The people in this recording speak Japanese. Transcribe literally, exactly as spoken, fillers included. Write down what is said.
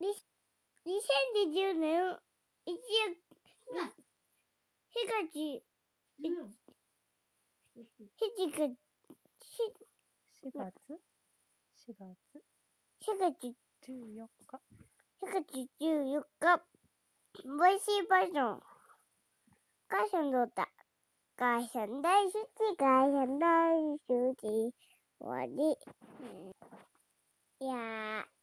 にせんにじゅうねん一夜日がしがつしがつしがつじゅうよっかしがつじゅうよっかボイシーバージョン母さんの歌母さん大好き母さん大好き終わり。いやー